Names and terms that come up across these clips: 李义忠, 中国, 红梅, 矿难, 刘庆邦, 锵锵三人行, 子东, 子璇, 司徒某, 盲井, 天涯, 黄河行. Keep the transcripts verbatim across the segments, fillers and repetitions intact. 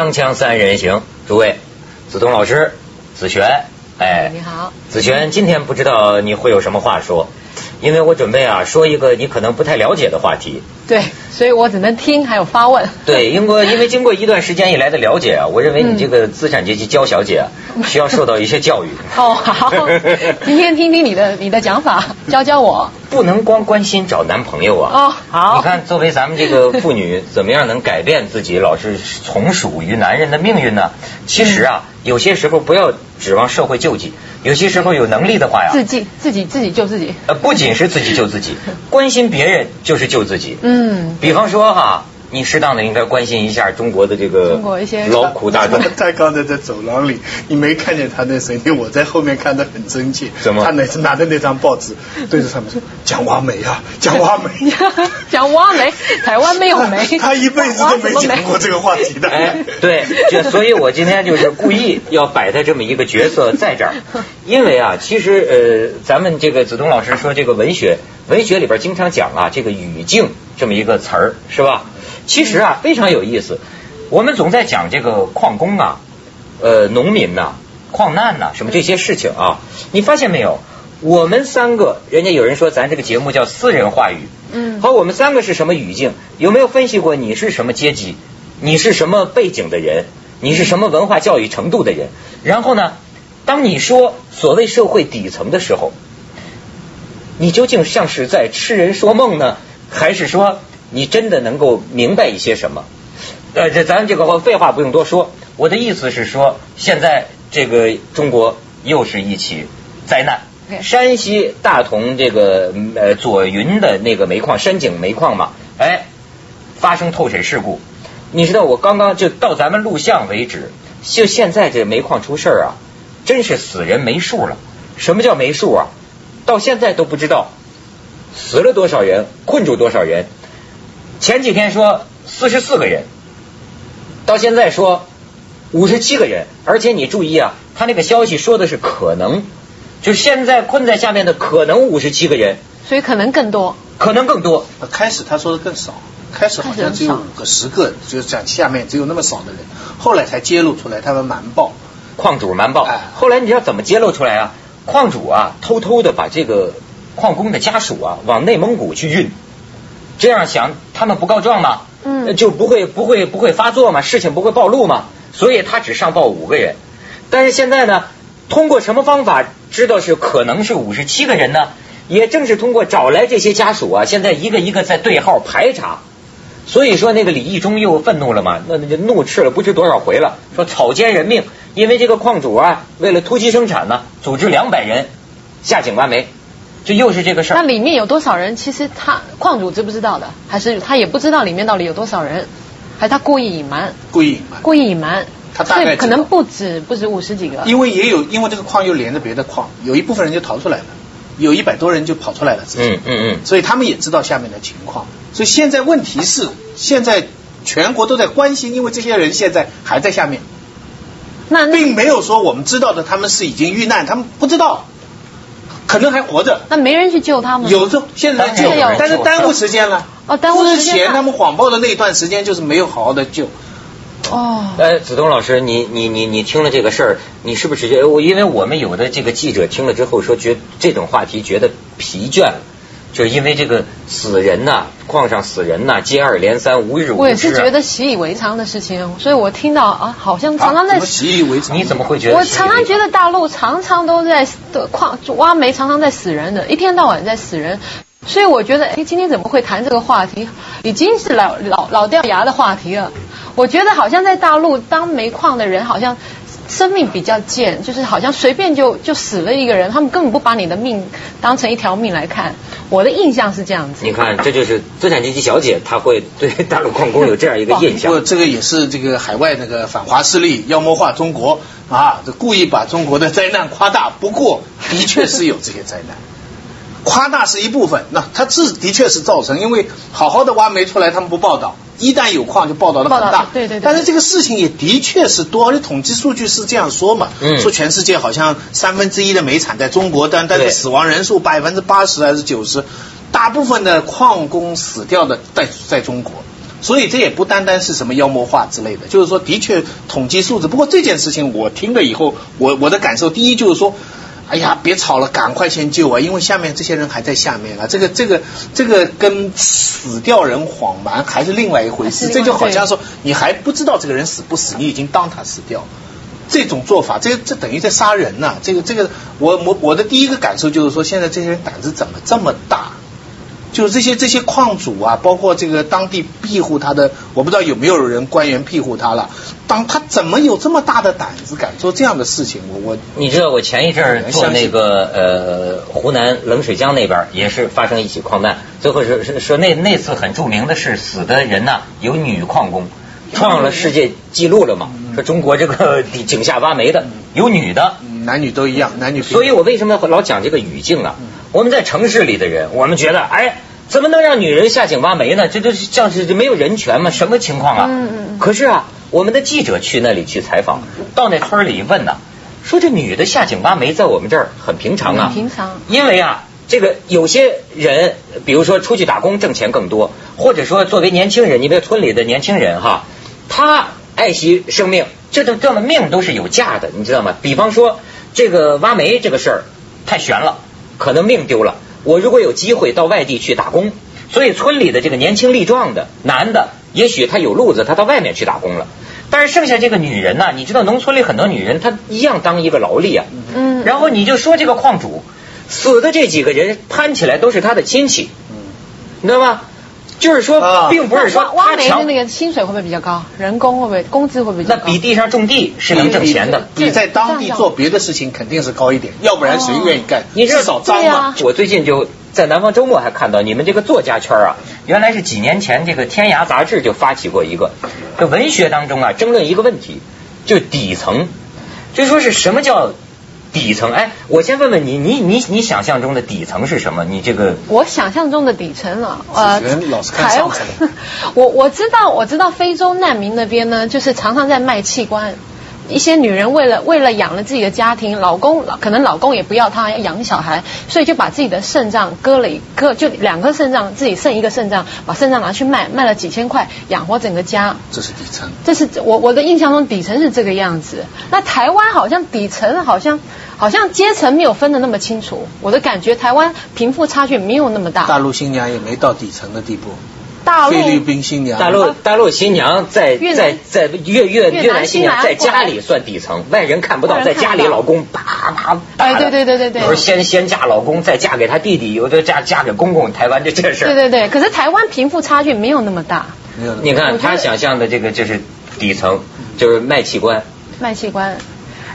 锵锵三人行，诸位，子东老师，子璇，哎，你好，子璇，今天不知道你会有什么话说，因为我准备啊说一个你可能不太了解的话题。对，所以我只能听，还有发问。对，因为因为经过一段时间以来的了解啊，我认为你这个资产阶级娇小姐、啊嗯、需要受到一些教育。哦，好，今天听听你的你的讲法，教教我。不能光关心找男朋友啊。哦，好。你看，作为咱们这个妇女，怎么样能改变自己老是从属于男人的命运呢？其实啊，嗯、有些时候不要指望社会救济，有些时候有能力的话呀，自己自己自己救自己。呃，不仅是自己救自己，关心别人就是救自己。嗯。嗯，比方说哈，你适当的应该关心一下中国的这个中国一些劳苦大众。他刚才在走廊里，你没看见他那谁？因为我在后面看得很生气。怎么？他那拿着那张报纸对着他们说：“讲挖煤啊，讲挖煤，讲挖煤，台湾没有煤。他”他一辈子都没讲过这个话题的。哎，对，就所以我今天就是故意要摆他这么一个角色在这儿，因为啊，其实呃，咱们这个子东老师说这个文学。文学里边经常讲啊，这个语境这么一个词儿是吧？其实啊非常有意思。我们总在讲这个矿工啊、呃农民呐、啊、矿难呐、啊、什么这些事情啊，你发现没有？我们三个，人家有人说咱这个节目叫私人话语，嗯，好，我们三个是什么语境？有没有分析过你是什么阶级？你是什么背景的人？你是什么文化教育程度的人？然后呢，当你说所谓社会底层的时候，你究竟像是在痴人说梦呢，还是说你真的能够明白一些什么？呃，这咱这个废话不用多说。我的意思是说，现在这个中国又是一起灾难。山西大同这个呃左云的那个煤矿，山景煤矿嘛，哎，发生透水事故。你知道我刚刚就到咱们录像为止，就现在这煤矿出事儿啊，真是死人没数了。什么叫没数啊？到现在都不知道死了多少人，困住多少人。前几天说四十四个人，到现在说五十七个人。而且你注意啊，他那个消息说的是可能，就是现在困在下面的可能五十七个人，所以可能更多，可能更多。开始他说的更少，开始好像只有五个十个，就是讲下面只有那么少的人，后来才揭露出来他们瞒报，矿主瞒报。后来你知道怎么揭露出来啊？矿主啊，偷偷的把这个矿工的家属啊往内蒙古去运，这样想他们不告状嘛，嗯，就不会不会不会发作嘛，事情不会暴露嘛，所以他只上报五个人。但是现在呢，通过什么方法知道是可能是五十七个人呢？也正是通过找来这些家属啊，现在一个一个在对号排查。所以说那个李义忠又愤怒了嘛，那就怒斥了不知多少回了，说草菅人命。因为这个矿主啊，为了突击生产呢，组织两百人下井挖煤，这又是这个事儿。那里面有多少人？其实他矿主知不知道的，还是他也不知道里面到底有多少人，还是他故意隐瞒？故意隐瞒。故意隐瞒。他大概可能不止不止五十几个。因为也有，因为这个矿又连着别的矿，有一部分人就逃出来了，有一百多人就跑出来了。嗯嗯嗯。所以他们也知道下面的情况。所以现在问题是，现在全国都在关心，因为这些人现在还在下面。那那并没有说我们知道的他们是已经遇难，他们不知道，可能还活着。那没人去救他们？有的，现在救，但是耽误时间了。哦，耽误时间。之前他们谎报的那一段时间就是没有好好的救。哦。哎，子东老师，你你你你听了这个事儿，你是不是觉得我？因为我们有的这个记者听了之后说，觉这种话题觉得疲倦了。就是因为这个死人呐、啊，矿上死人呐、啊，接二连三，无日无之、啊。我也是觉得习以为常的事情，所以我听到啊，好像常常在、啊、习以为常。你怎么会觉得？我常常觉得大陆常常都在矿挖煤，常常在死人的，一天到晚在死人。所以我觉得，哎，今天怎么会谈这个话题？已经是老老老掉牙的话题了。我觉得好像在大陆当煤矿的人好像。生命比较贱，就是好像随便就就死了一个人，他们根本不把你的命当成一条命来看。我的印象是这样子。你看，这就是资产阶级小姐，她会对大陆矿工有这样一个印象。不，这个也是这个海外那个反华势力妖魔化中国啊，这故意把中国的灾难夸大。不过，的确是有这些灾难，夸大是一部分。那它这的确是造成，因为好好的挖煤出来，他们不报道。一旦有矿就报道的很大，对对对。但是这个事情也的确是多，而且统计数据是这样说嘛，嗯、说全世界好像三分之一的煤产在中国，但但是死亡人数百分之八十还是九十，大部分的矿工死掉的在在中国。所以这也不单单是什么妖魔化之类的，就是说的确统计数字。不过这件事情我听了以后，我我的感受，第一就是说，哎呀，别吵了，赶快先救啊！因为下面这些人还在下面啊，这个这个这个跟死掉人谎瞒还是另外一回事。这就好像说你还不知道这个人死不死，你已经当他死掉，这种做法，这这等于在杀人呐、啊！这个这个，我我我的第一个感受就是说，现在这些人胆子怎么这么大？就是这些这些矿主啊，包括这个当地庇护他的，我不知道有没有人官员庇护他了。当他怎么有这么大的胆子敢做这样的事情？我我你知道我前一阵儿做那个呃湖南冷水江那边也是发生一起矿难，最后是是说那那次很著名的是死的人呢、啊、有女矿工，创了世界纪录了嘛？说中国这个井下挖煤的有女的，男女都一样，男女。所以我为什么老讲这个语境啊？我们在城市里的人，我们觉得，哎，怎么能让女人下井挖煤呢？这这这是没有人权吗？什么情况啊？嗯嗯。可是啊，我们的记者去那里去采访，到那村里一问呢、啊，说这女的下井挖煤在我们这儿很平常啊，很平常。因为啊，这个有些人，比如说出去打工挣钱更多，或者说作为年轻人，你比如村里的年轻人哈，他爱惜生命，这都这么命都是有价的，你知道吗？比方说这个挖煤这个事儿太悬了。可能命丢了，我如果有机会到外地去打工，所以村里的这个年轻力壮的男的，也许他有路子，他到外面去打工了。但是剩下这个女人呢、啊，你知道农村里很多女人，她一样当一个劳力啊。嗯。然后你就说这个矿主死的这几个人摊起来都是他的亲戚，你知道吗？就是说，并不是说挖煤的那个薪水会不会比较高，人工会不会工资会不会比较高？那比地上种地是能挣钱的，你在当地做别的事情肯定是高一点，要不然谁愿意干？你至少脏嘛。我最近就在南方周末还看到你们这个作家圈啊，原来是几年前这个《天涯》杂志就发起过一个，这文学当中啊争论一个问题，就底层，就说是什么叫底层？哎，我先问问你，你你你想象中的底层是什么？你这个我想象中的底层啊，呃，老是看上层。我我知道我知道非洲难民那边呢，就是常常在卖器官，一些女人为了为了养了自己的家庭，老公可能老公也不要她，要养小孩，所以就把自己的肾脏割了一割，就两颗肾脏，自己剩一个肾脏，把肾脏拿去卖，卖了几千块，养活整个家。这是底层。这是我我的印象中底层是这个样子。那台湾好像底层好像。好像阶层没有分得那么清楚，我的感觉台湾贫富差距没有那么大。大陆新娘也没到底层的地步。大陆菲律宾新娘，大陆大陆新娘在在在越越越南新娘在家里算底层，外人看不到，在家里老公啪啪打。哎，对对对对对。有时先先嫁老公，再嫁给他弟弟，有的嫁嫁给公公。台湾这这事。对对对，可是台湾贫富差距没有那么大。没有。你看他想象的这个就是底层，就是卖器官。卖器官。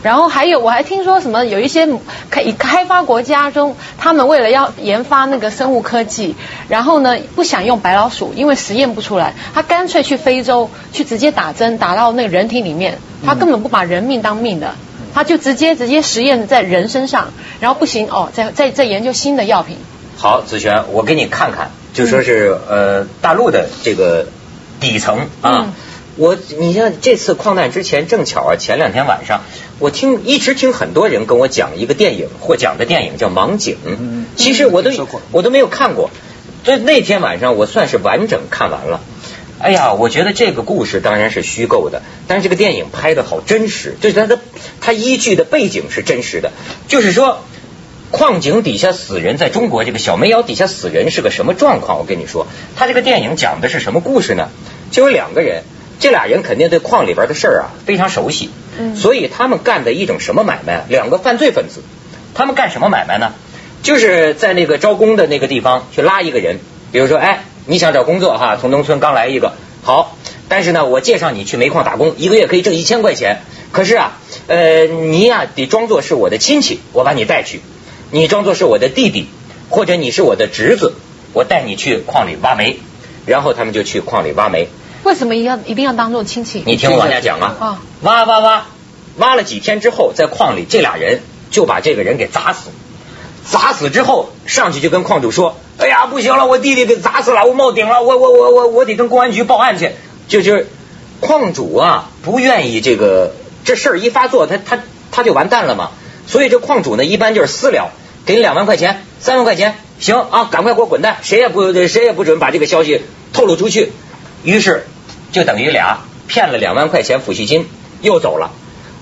然后还有，我还听说什么有一些开开发国家中，他们为了要研发那个生物科技，然后呢不想用白老鼠，因为实验不出来，他干脆去非洲去直接打针，打到那个人体里面，他根本不把人命当命的，他就直接直接实验在人身上，然后不行哦，再再再研究新的药品。好，子璇，我给你看看，就说是、嗯、呃大陆的这个底层啊。嗯我，你像这次矿难之前，正巧啊，前两天晚上，我听一直听很多人跟我讲一个电影，或讲的电影叫《盲井》，其实我都我都没有看过，所以那天晚上我算是完整看完了。哎呀，我觉得这个故事当然是虚构的，但是这个电影拍得好真实，就是它的它依据的背景是真实的，就是说矿井底下死人，在中国这个小煤窑底下死人是个什么状况？我跟你说，它这个电影讲的是什么故事呢？就有两个人。这俩人肯定对矿里边的事儿啊非常熟悉，嗯，所以他们干的一种什么买卖啊？两个犯罪分子，他们干什么买卖呢？就是在那个招工的那个地方去拉一个人，比如说，哎，你想找工作哈，从农村刚来一个，好，但是呢，我介绍你去煤矿打工，一个月可以挣一千块钱，可是啊，呃，你呀、啊、得装作是我的亲戚，我把你带去，你装作是我的弟弟，或者你是我的侄子，我带你去矿里挖煤，然后他们就去矿里挖煤。为什么一定要一定要当做亲戚？你听我往下讲啊！啊，挖挖挖，挖了几天之后，在矿里这俩人就把这个人给砸死。砸死之后，上去就跟矿主说：“哎呀，不行了，我弟弟给砸死了，我冒顶了，我我我我我得跟公安局报案去。”就就是矿主啊，不愿意这个这事儿一发作，他他他就完蛋了嘛。所以这矿主呢，一般就是私了，给你两万块钱、三万块钱，行啊，赶快给我滚蛋，谁也不谁也不准把这个消息透露出去。于是就等于俩骗了两万块钱抚恤金，又走了，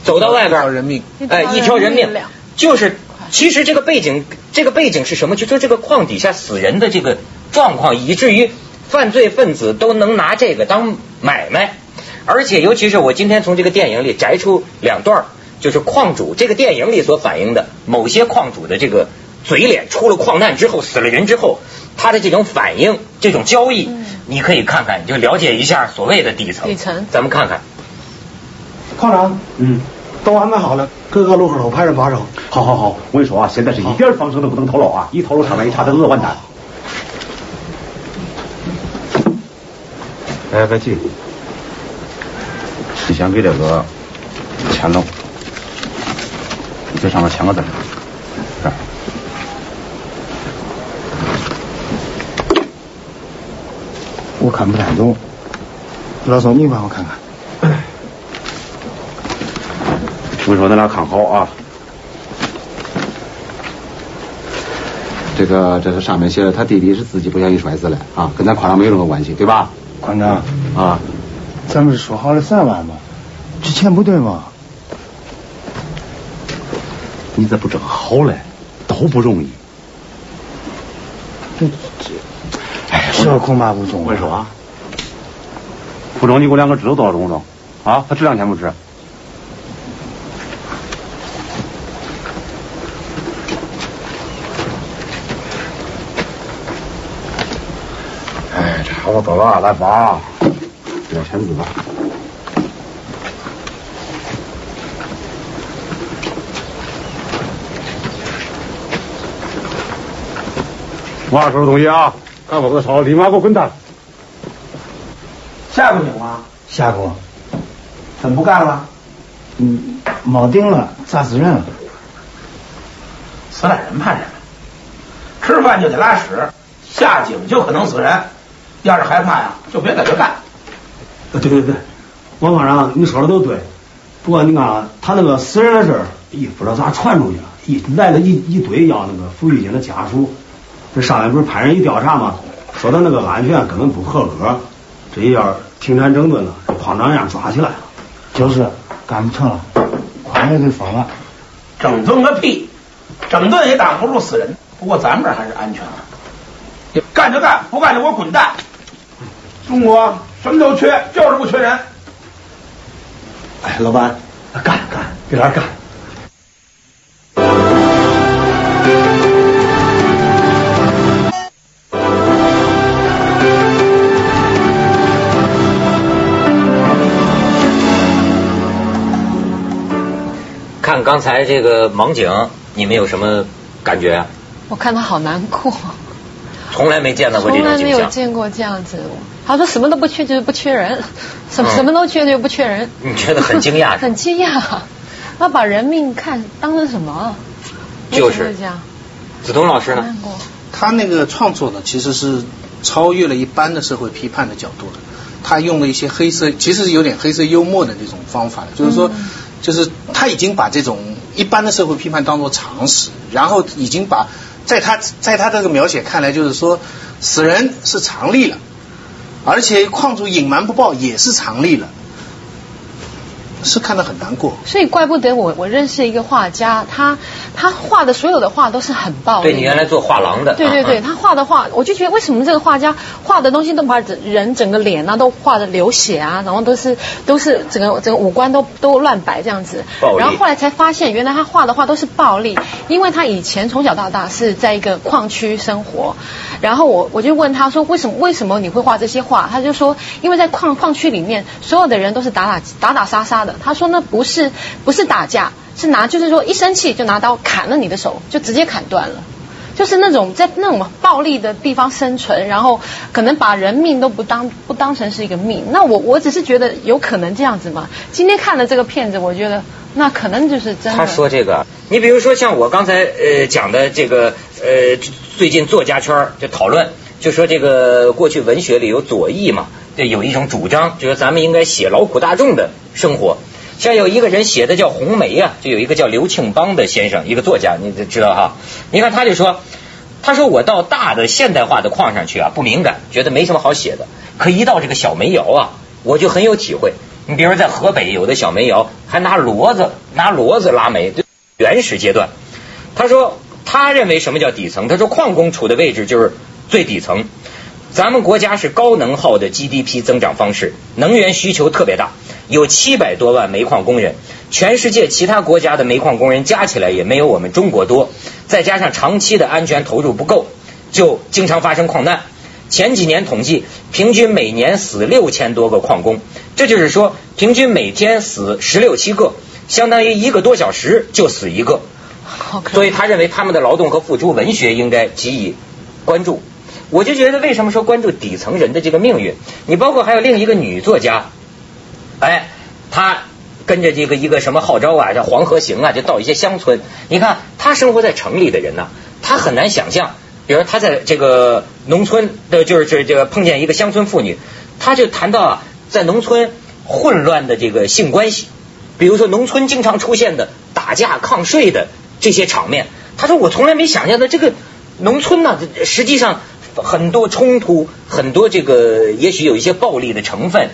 走到外边，一条人命，哎，一条人命，就是其实这个背景，这个背景是什么？就说这个矿底下死人的这个状况，以至于犯罪分子都能拿这个当买卖，而且尤其是我今天从这个电影里摘出两段，就是矿主这个电影里所反映的某些矿主的这个嘴脸，出了矿难之后，死了人之后，他的这种反应，这种交易，嗯、你可以看看，你就了解一下所谓的底层。底层，咱们看看。矿长，嗯，都安排好了，各个路口派人把守。好好好，我跟你说啊，现在是一点防身都不能透露啊，一透露上来一查，都饿完蛋。哎，别急，你先给这个签了，你在上面签个字。我看不太懂，老宋，你帮我看看。我跟你说，咱俩看好啊。这个，这是上面写的，他弟弟是自己不小心摔死了啊，跟咱矿长没有任何关系，对吧？矿长啊，咱们说好了三万吗？这钱不对吗？你咋不整好嘞？倒不容易。这这。这恐怕不中。我说啊，不中，你给我两个指头多少中不中？啊，他值两千不值？哎，差不多了，来吧，两千字吧。马上收拾东西啊！干我个操！你妈给我滚蛋！下过你吗？下过。怎么不干了？嗯，铆钉了，砸死人了。死懒人怕什么？吃饭就得拉屎，下井就可能死人。要是害怕呀，就别在这干。对对对，王矿长，你说的都对。不过你看啊，他那个死人的事儿，也不知道咋传出去了，一来了一一堆要那个抚恤金的家属。这上来不是派人一调查吗？说他那个安全根本不合格，这一要停产整顿了，这矿长让抓起来了。就是干不成了，矿也得疯了。整顿个屁，整顿也挡不住死人。不过咱们这还是安全啊，干就干，不干就给我滚蛋。中国什么都缺，就是不缺人。哎，老板，干干，别来干。看刚才这个盲井，你们有什么感觉啊？我看他好难过，从来没见到过这种景象，从来没有见过这样子。好像什么都不缺，就是不缺人，什么、嗯、什么都缺就不缺人。你觉得很惊讶？很惊讶，他把人命看当成什么？就是这样。子彤老师呢？他那个创作呢，其实是超越了一般的社会批判的角度的。他用了一些黑色，其实是有点黑色幽默的这种方法，就是说。嗯，就是他已经把这种一般的社会批判当作常识，然后已经把在他在他这个描写看来，就是说死人是常例了，而且矿主隐瞒不报也是常例了，是看得很难过。所以怪不得我我认识一个画家，他他画的所有的画都是很暴力。对，你原来做画廊的。对对对，他画的画，我就觉得为什么这个画家画的东西都把人整个脸啊都画的流血啊，然后都是都是整个整个五官都都乱摆这样子。然后后来才发现，原来他画的画都是暴力，因为他以前从小到大是在一个矿区生活。然后我我就问他说，为什么为什么你会画这些画？他就说，因为在矿矿区里面，所有的人都是打打打打杀杀的。他说那不是不是打架，是拿就是说一生气就拿刀砍了你的手，就直接砍断了，就是那种在那种暴力的地方生存，然后可能把人命都不当不当成是一个命。那我我只是觉得有可能这样子嘛。今天看了这个片子，我觉得那可能就是真的。他说这个，你比如说像我刚才呃讲的这个呃最近作家圈就讨论，就说这个过去文学里有左翼嘛，对，有一种主张，就是咱们应该写劳苦大众的生活。像有一个人写的叫《红梅》啊，就有一个叫刘庆邦的先生，一个作家，你知道哈？你看他就说，他说我到大的现代化的矿上去啊，不敏感，觉得没什么好写的。可一到这个小煤窑啊，我就很有体会。你比如在河北有的小煤窑还拿骡子拿骡子拉煤，对，原始阶段。他说他认为什么叫底层？他说矿工处的位置就是最底层。咱们国家是高能耗的 G D P 增长方式，能源需求特别大，有七百多万煤矿工人，全世界其他国家的煤矿工人加起来也没有我们中国多，再加上长期的安全投入不够，就经常发生矿难。前几年统计，平均每年死六千多个矿工，这就是说平均每天死十六七个，相当于一个多小时就死一个。所以他认为他们的劳动和付出，文学应该给予关注。我就觉得为什么说关注底层人的这个命运，你包括还有另一个女作家，哎，她跟着这个一个什么号召啊，叫黄河行啊，就到一些乡村。你看她生活在城里的人呢、啊，她很难想象，比如她在这个农村的，就是这这个碰见一个乡村妇女，她就谈到啊，在农村混乱的这个性关系，比如说农村经常出现的打架抗税的这些场面，她说我从来没想象到这个农村呢、啊，实际上。很多冲突，很多这个也许有一些暴力的成分，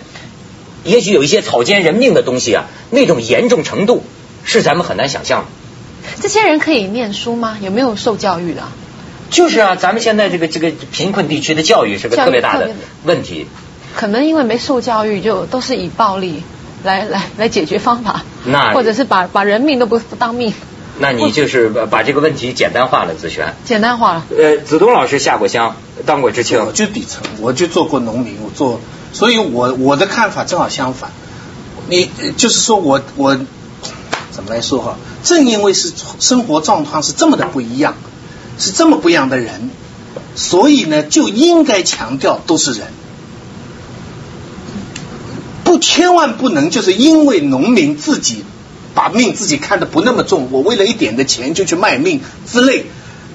也许有一些草菅人命的东西啊，那种严重程度是咱们很难想象的。这些人可以念书吗？有没有受教育的？就是啊，咱们现在这个这个贫困地区的教育是个特别大的问题。可能因为没受教育，就都是以暴力来来来解决方法，那或者是把把人命都不不当命。那你就是把这个问题简单化了，子璇。简单化了。呃，子东老师下过乡，当过知青。我就底层，我就做过农民，我做，所以我我的看法正好相反。你就是说我我怎么来说哈？正因为是生活状况是这么的不一样，是这么不一样的人，所以呢就应该强调都是人，不千万不能就是因为农民自己。把命自己看得不那么重，我为了一点的钱就去卖命之类，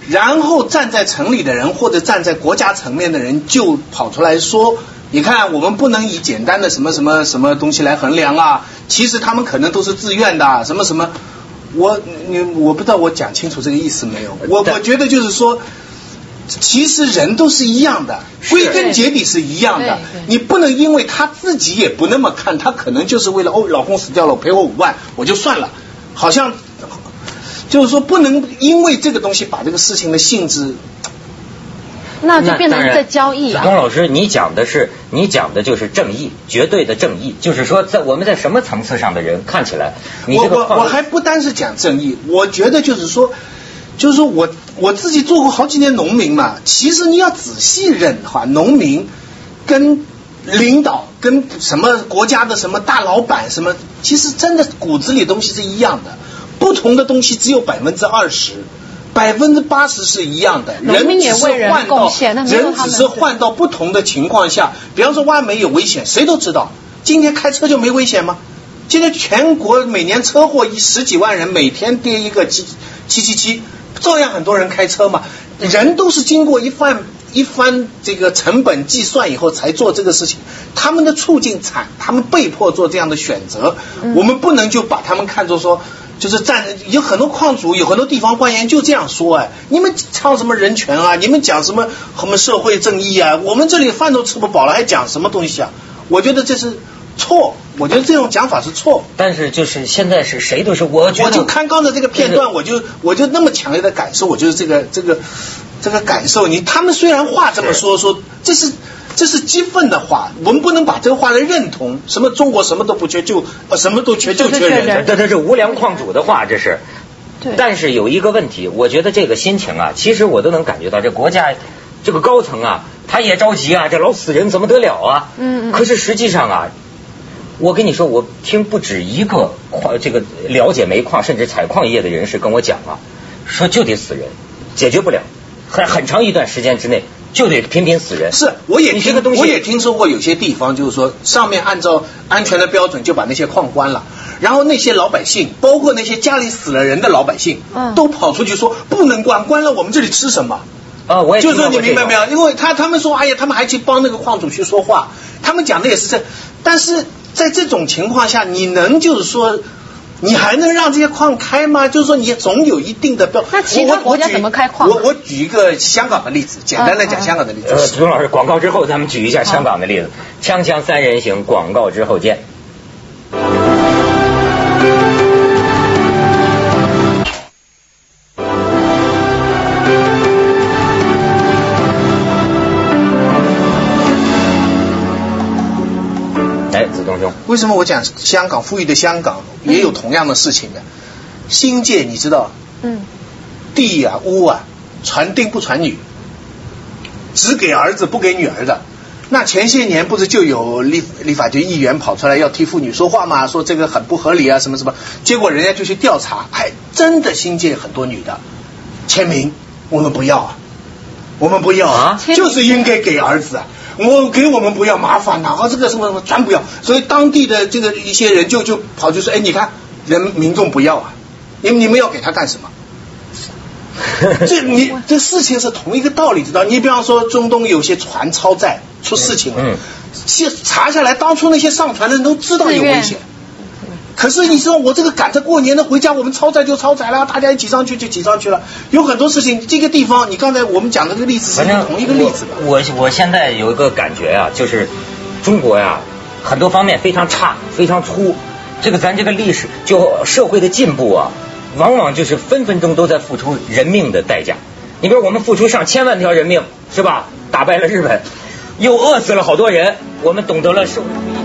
然后站在城里的人或者站在国家层面的人就跑出来说，你看我们不能以简单的什么什么什么东西来衡量啊，其实他们可能都是自愿的、啊、什么什么，我你我不知道我讲清楚这个意思没有，我我觉得就是说其实人都是一样的，归根结底是一样的，你不能因为他自己也不那么看，他可能就是为了哦老公死掉了赔我五万我就算了，好像就是说不能因为这个东西把这个事情的性质，那就变成在交易了。子东老师你讲的是你讲的就是正义，绝对的正义，就是说在我们在什么层次上的人看起来你这个我我我还不单是讲正义，我觉得就是说就是说我我自己做过好几年农民嘛，其实你要仔细认哈，农民跟领导跟什么国家的什么大老板什么，其实真的骨子里东西是一样的，不同的东西只有百分之二十，百分之八十是一样的。人只是换到人只是换到不同的情况下，比方说挖煤有危险，谁都知道，今天开车就没危险吗？今天全国每年车祸一十几万人，每天跌一个七七七七。照样很多人开车嘛，人都是经过一番一番这个成本计算以后才做这个事情，他们的处境惨，他们被迫做这样的选择、嗯、我们不能就把他们看作说就是站，有很多矿主有很多地方官员就这样说，哎，你们唱什么人权啊，你们讲什么什么社会正义啊，我们这里饭都吃不饱了还讲什么东西啊，我觉得这是错，我觉得这种讲法是错。但是就是现在是谁都是，我觉得我就看刚才这个片段，我就我就那么强烈的感受，我就是这个这个这个感受。你他们虽然话这么说说，这是这是激愤的话，我们不能把这个话来认同。什么中国什么都不缺就、呃、什么都缺就缺人，这这是无良矿主的话，这是。对。但是有一个问题，我觉得这个心情啊，其实我都能感觉到，这国家这个高层啊，他也着急啊，这老死人怎么得了啊？嗯。可是实际上啊。我跟你说，我听不止一个矿这个了解煤矿甚至采矿业的人士跟我讲啊，说就得死人，解决不了，很很长一段时间之内就得频频死人。是，我也听我也听说过有些地方就是说上面按照安全的标准就把那些矿关了，然后那些老百姓，包括那些家里死了人的老百姓，嗯、都跑出去说不能关，关了我们这里吃什么？啊、哦，我也就是说你明白没有？因为他他们说，哎呀，他们还去帮那个矿主去说话，他们讲的也是这，但是。在这种情况下，你能就是说你还能让这些矿开吗？就是说你总有一定的标准。那其他国家怎么开矿？我我举一个香港的例子，简单来讲香港的例子。呃，涂老师，广告之后咱们举一下香港的例子。锵锵三人行，广告之后见。为什么我讲香港富裕的香港也有同样的事情的？新界你知道，嗯，地啊屋啊传丁不传女，只给儿子不给女儿的。那前些年不是就有立立法局议员跑出来要替妇女说话嘛，说这个很不合理啊什么什么，结果人家就去调查，哎，真的新界很多女的签名，我们不要啊，我们不要啊，就是应该给儿子啊。我给我们不要麻烦，然后这个什么什么全不要，所以当地的这个一些人就就跑就说，哎，你看人民众不要啊，你你们要给他干什么？这你这事情是同一个道理，知道？你比方说中东有些船超载出事情了，嗯，先查下来，当初那些上船的人都知道有危险，可是你说我这个赶着过年的回家，我们超载就超载了，大家一挤上去就挤上去了，有很多事情。这个地方，你刚才我们讲的这个例子是同一个例子吧？我我现在有一个感觉啊，就是中国呀、啊，很多方面非常差，非常粗。这个咱这个历史就社会的进步啊，往往就是分分钟都在付出人命的代价。你比如我们付出上千万条人命，是吧？打败了日本，又饿死了好多人，我们懂得了社会。